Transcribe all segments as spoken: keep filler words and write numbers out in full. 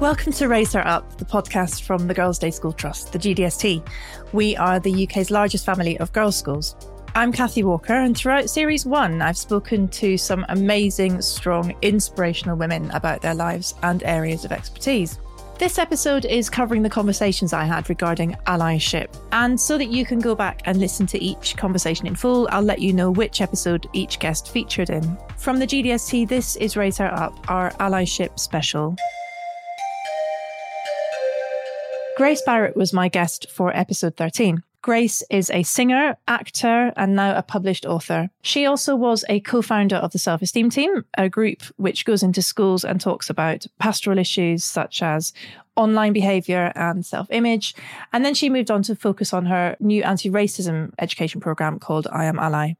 Welcome to Raise Her Up, the podcast from the Girls' Day School Trust, the G D S T. We are the U K's largest family of girls' schools. I'm Kathy Walker, and throughout Series one, I've spoken to some amazing, strong, inspirational women about their lives and areas of expertise. This episode is covering the conversations I had regarding allyship. And so that you can go back and listen to each conversation in full, I'll let you know which episode each guest featured in. From the G D S T, this is Raise Her Up, our allyship special. Grace Barrett was my guest for episode thirteen. Grace is a singer, actor, and now a published author. She also was a co-founder of the Self-Esteem Team, a group which goes into schools and talks about pastoral issues such as online behaviour and self-image. And then she moved on to focus on her new anti-racism education programme called I Am Ally.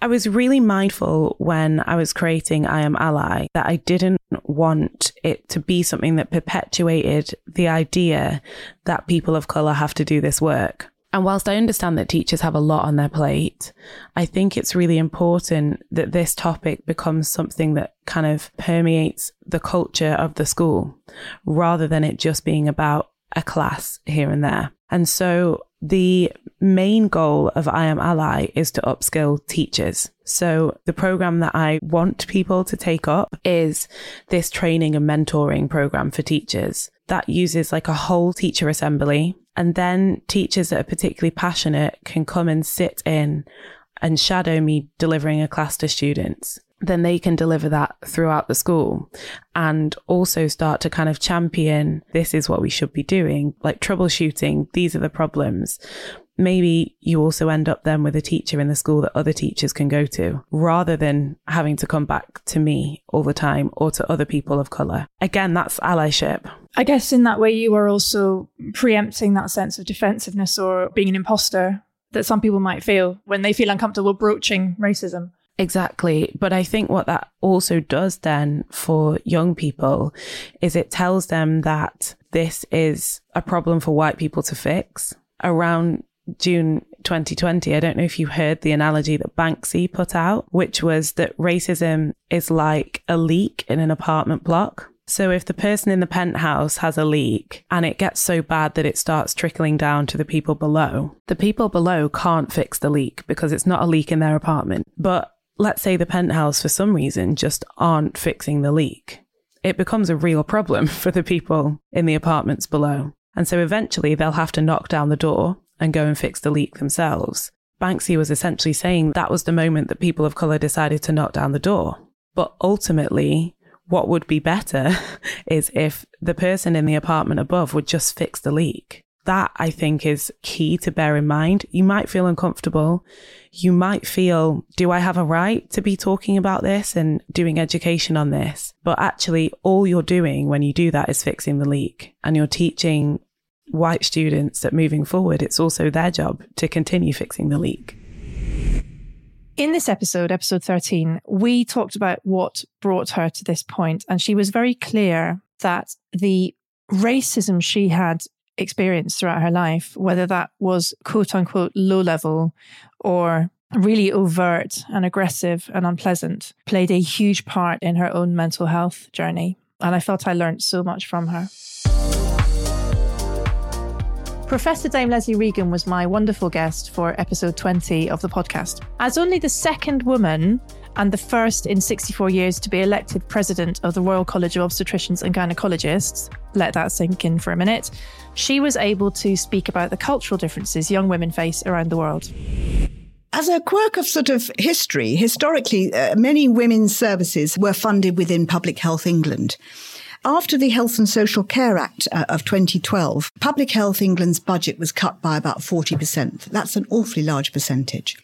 I was really mindful when I was creating I Am Ally that I didn't want it to be something that perpetuated the idea that people of colour have to do this work. And whilst I understand that teachers have a lot on their plate, I think it's really important that this topic becomes something that kind of permeates the culture of the school rather than it just being about a class here and there. And so the main goal of I Am Ally is to upskill teachers. So the program that I want people to take up is this training and mentoring program for teachers that uses like a whole teacher assembly. And then teachers that are particularly passionate can come and sit in and shadow me delivering a class to students. Then they can deliver that throughout the school and also start to kind of champion, this is what we should be doing, like troubleshooting, these are the problems. Maybe you also end up then with a teacher in the school that other teachers can go to rather than having to come back to me all the time or to other people of colour. Again, that's allyship. I guess in that way you are also preempting that sense of defensiveness or being an imposter that some people might feel when they feel uncomfortable broaching racism. Exactly. But I think what that also does then for young people is it tells them that this is a problem for white people to fix. Around June twenty twenty, I don't know if you heard the analogy that Banksy put out, which was that racism is like a leak in an apartment block. So if the person in the penthouse has a leak and it gets so bad that it starts trickling down to the people below, the people below can't fix the leak because it's not a leak in their apartment. But let's say the penthouse for some reason just aren't fixing the leak. It becomes a real problem for the people in the apartments below. And so eventually they'll have to knock down the door and go and fix the leak themselves. Banksy was essentially saying that was the moment that people of colour decided to knock down the door. But ultimately, what would be better is if the person in the apartment above would just fix the leak. That, I think, is key to bear in mind. You might feel uncomfortable. You might feel, do I have a right to be talking about this and doing education on this? But actually, all you're doing when you do that is fixing the leak. And you're teaching white students that moving forward, it's also their job to continue fixing the leak. In this episode, episode thirteen, we talked about what brought her to this point, and she was very clear that the racism she had experienced throughout her life, whether that was quote unquote low level or really overt and aggressive and unpleasant, played a huge part in her own mental health journey. And I felt I learned so much from her. Professor Dame Lesley Regan was my wonderful guest for episode twenty of the podcast. As only the second woman and the first in sixty-four years to be elected president of the Royal College of Obstetricians and Gynaecologists, let that sink in for a minute, she was able to speak about the cultural differences young women face around the world. As a quirk of sort of history, historically, uh, many women's services were funded within Public Health England. After the Health and Social Care Act uh, of twenty twelve, Public Health England's budget was cut by about forty percent. That's an awfully large percentage.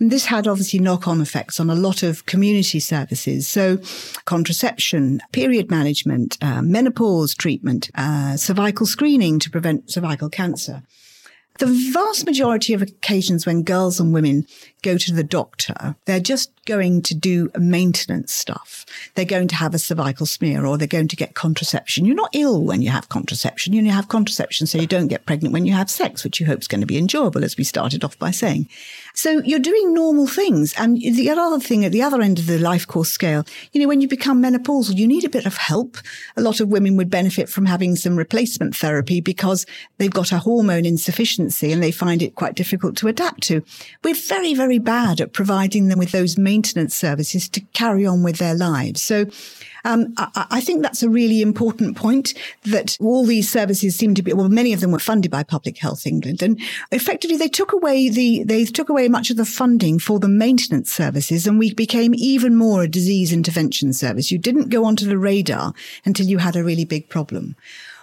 And this had obviously knock-on effects on a lot of community services. So contraception, period management, uh, menopause treatment, uh, cervical screening to prevent cervical cancer. The vast majority of occasions when girls and women go to the doctor, they're just going to do maintenance stuff. They're going to have a cervical smear or they're going to get contraception. You're not ill when you have contraception. You have contraception so you don't get pregnant when you have sex, which you hope is going to be enjoyable, as we started off by saying. So you're doing normal things. And the other thing at the other end of the life course scale, you know, when you become menopausal, you need a bit of help. A lot of women would benefit from having some replacement therapy because they've got a hormone insufficiency and they find it quite difficult to adapt to. We're very, very bad at providing them with those maintenance services to carry on with their lives. So um, I, I think that's a really important point, that all these services seem to be, well, many of them were funded by Public Health England. And effectively, they took away the, they took away much of the funding for the maintenance services, and we became even more a disease intervention service. You didn't go onto the radar until you had a really big problem.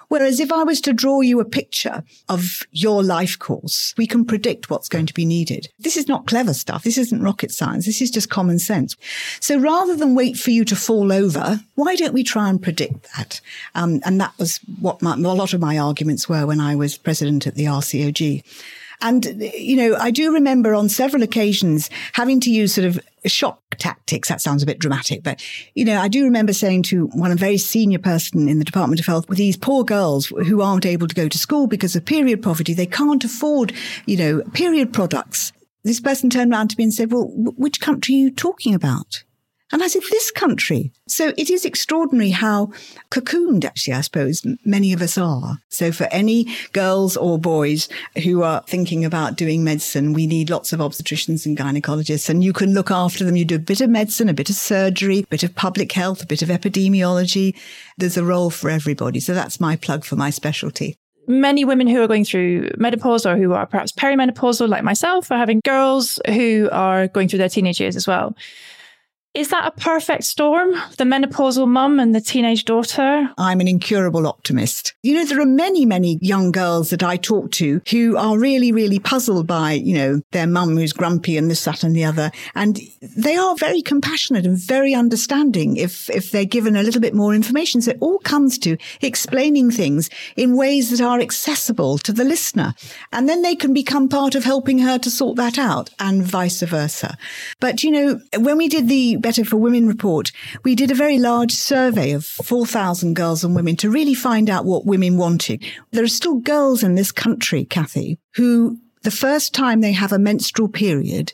Whereas if I was to draw you a picture of your life course, we can predict what's going to be needed. This is not clever stuff. This isn't rocket science. This is just common sense. So rather than wait for you to fall over, why don't we try and predict that? Um, and that was what my, a lot of my arguments were when I was president at the R C O G. And, you know, I do remember on several occasions having to use sort of shock tactics. That sounds a bit dramatic, but, you know, I do remember saying to one very senior person in the Department of Health, these poor girls who aren't able to go to school because of period poverty, they can't afford, you know, period products. This person turned around to me and said, well, which country are you talking about? And I said, this country. So it is extraordinary how cocooned, actually, I suppose, many of us are. So for any girls or boys who are thinking about doing medicine, we need lots of obstetricians and gynaecologists. And you can look after them. You do a bit of medicine, a bit of surgery, a bit of public health, a bit of epidemiology. There's a role for everybody. So that's my plug for my specialty. Many women who are going through menopause or who are perhaps perimenopausal, like myself, are having girls who are going through their teenage years as well. Is that a perfect storm? The menopausal mum and the teenage daughter? I'm an incurable optimist. You know, there are many, many young girls that I talk to who are really, really puzzled by, you know, their mum who's grumpy and this, that and the other. And they are very compassionate and very understanding if, if they're given a little bit more information. So it all comes to explaining things in ways that are accessible to the listener. And then they can become part of helping her to sort that out and vice versa. But, you know, when we did the Better for Women report, we did a very large survey of four thousand girls and women to really find out what women wanted. There are still girls in this country, Kathy, who the first time they have a menstrual period,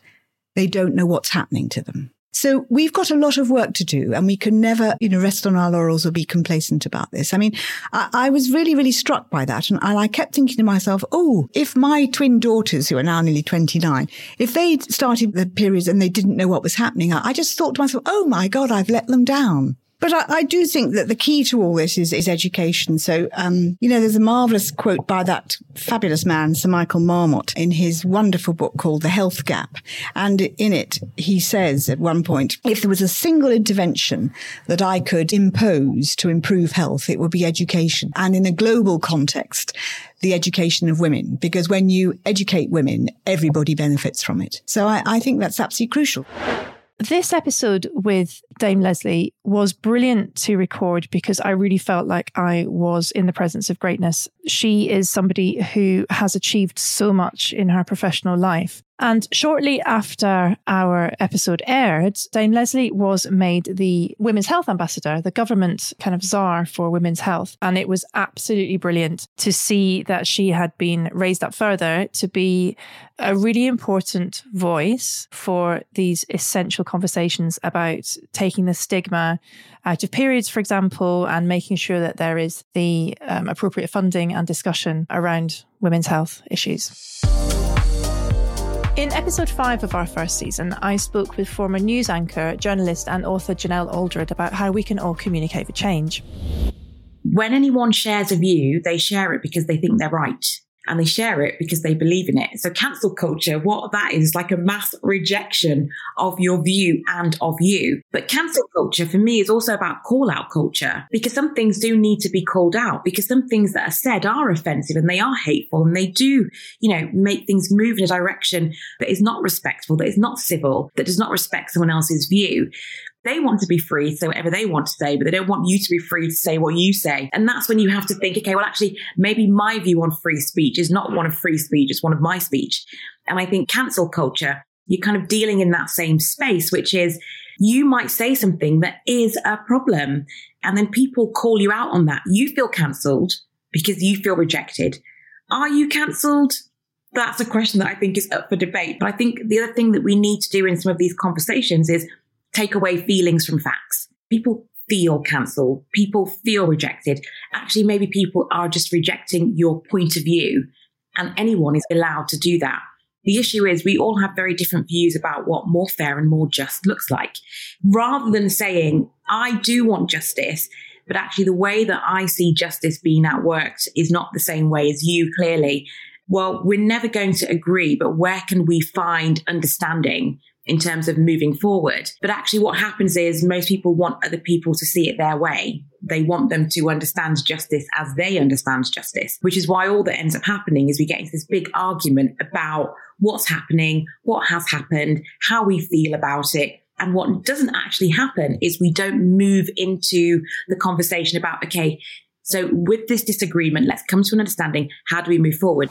they don't know what's happening to them. So we've got a lot of work to do, and we can never, you know, rest on our laurels or be complacent about this. I mean, I, I was really, really struck by that. And I, I kept thinking to myself, oh, if my twin daughters, who are now nearly twenty-nine, if they started the periods and they didn't know what was happening, I, I just thought to myself, oh, my God, I've let them down. But I, I do think that the key to all this is, is education. So, um, you know, there's a marvellous quote by that fabulous man, Sir Michael Marmot, in his wonderful book called The Health Gap. And in it, he says at one point, if there was a single intervention that I could impose to improve health, it would be education. And in a global context, the education of women, because when you educate women, everybody benefits from it. So I, I think that's absolutely crucial. This episode with Dame Lesley was brilliant to record because I really felt like I was in the presence of greatness. She is somebody who has achieved so much in her professional life. And shortly after our episode aired, Dame Lesley was made the Women's Health Ambassador, the government kind of czar for women's health. And it was absolutely brilliant to see that she had been raised up further to be a really important voice for these essential conversations about taking the stigma out of periods, for example, and making sure that there is the um, appropriate funding and discussion around women's health issues. In episode five of our first season, I spoke with former news anchor, journalist and author Janelle Aldred about how we can all communicate for change. When anyone shares a view, they share it because they think they're right. And they share it because they believe in it. So cancel culture, what that is, like a mass rejection of your view and of you. But cancel culture for me is also about call out culture, because some things do need to be called out, because some things that are said are offensive and they are hateful and they do, you know, make things move in a direction that is not respectful, that is not civil, that does not respect someone else's view. They want to be free to say whatever they want to say, but they don't want you to be free to say what you say. And that's when you have to think, okay, well, actually, maybe my view on free speech is not one of free speech, it's one of my speech. And I think cancel culture, you're kind of dealing in that same space, which is you might say something that is a problem, and then people call you out on that. You feel cancelled because you feel rejected. Are you cancelled? That's a question that I think is up for debate. But I think the other thing that we need to do in some of these conversations is take away feelings from facts. People feel cancelled. People feel rejected. Actually, maybe people are just rejecting your point of view, and anyone is allowed to do that. The issue is we all have very different views about what more fair and more just looks like. Rather than saying, I do want justice, but actually the way that I see justice being outworked is not the same way as you, clearly. Well, we're never going to agree, but where can we find understanding in terms of moving forward? But actually what happens is most people want other people to see it their way. They want them to understand justice as they understand justice, which is why all that ends up happening is we get into this big argument about what's happening, what has happened, how we feel about it. And what doesn't actually happen is we don't move into the conversation about, okay, so with this disagreement, let's come to an understanding. How do we move forward?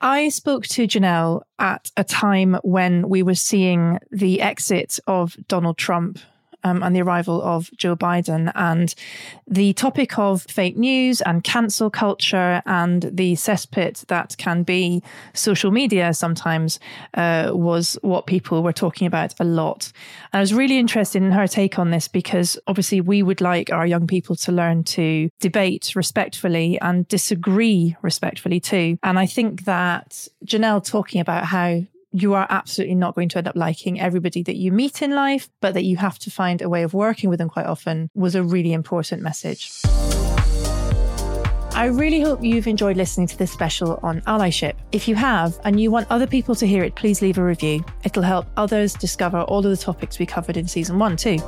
I spoke to Janelle at a time when we were seeing the exit of Donald Trump um, and the arrival of Joe Biden, and the topic of fake news and cancel culture and the cesspit that can be social media sometimes uh, was what people were talking about a lot. And I was really interested in her take on this because obviously we would like our young people to learn to debate respectfully and disagree respectfully too. And I think that Janelle talking about how you are absolutely not going to end up liking everybody that you meet in life, but that you have to find a way of working with them quite often was a really important message. I really hope you've enjoyed listening to this special on allyship. If you have, and you want other people to hear it, please leave a review. It'll help others discover all of the topics we covered in season one too.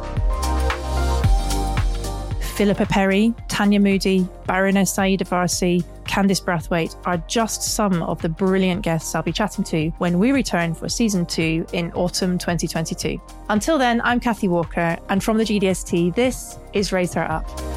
Philippa Perry, Tanya Moody, Baroness Saeed Abarsi, Candice Brathwaite are just some of the brilliant guests I'll be chatting to when we return for season two in autumn twenty twenty-two. Until then, I'm Kathy Walker, and from the G D S T, this is Raise Her Up.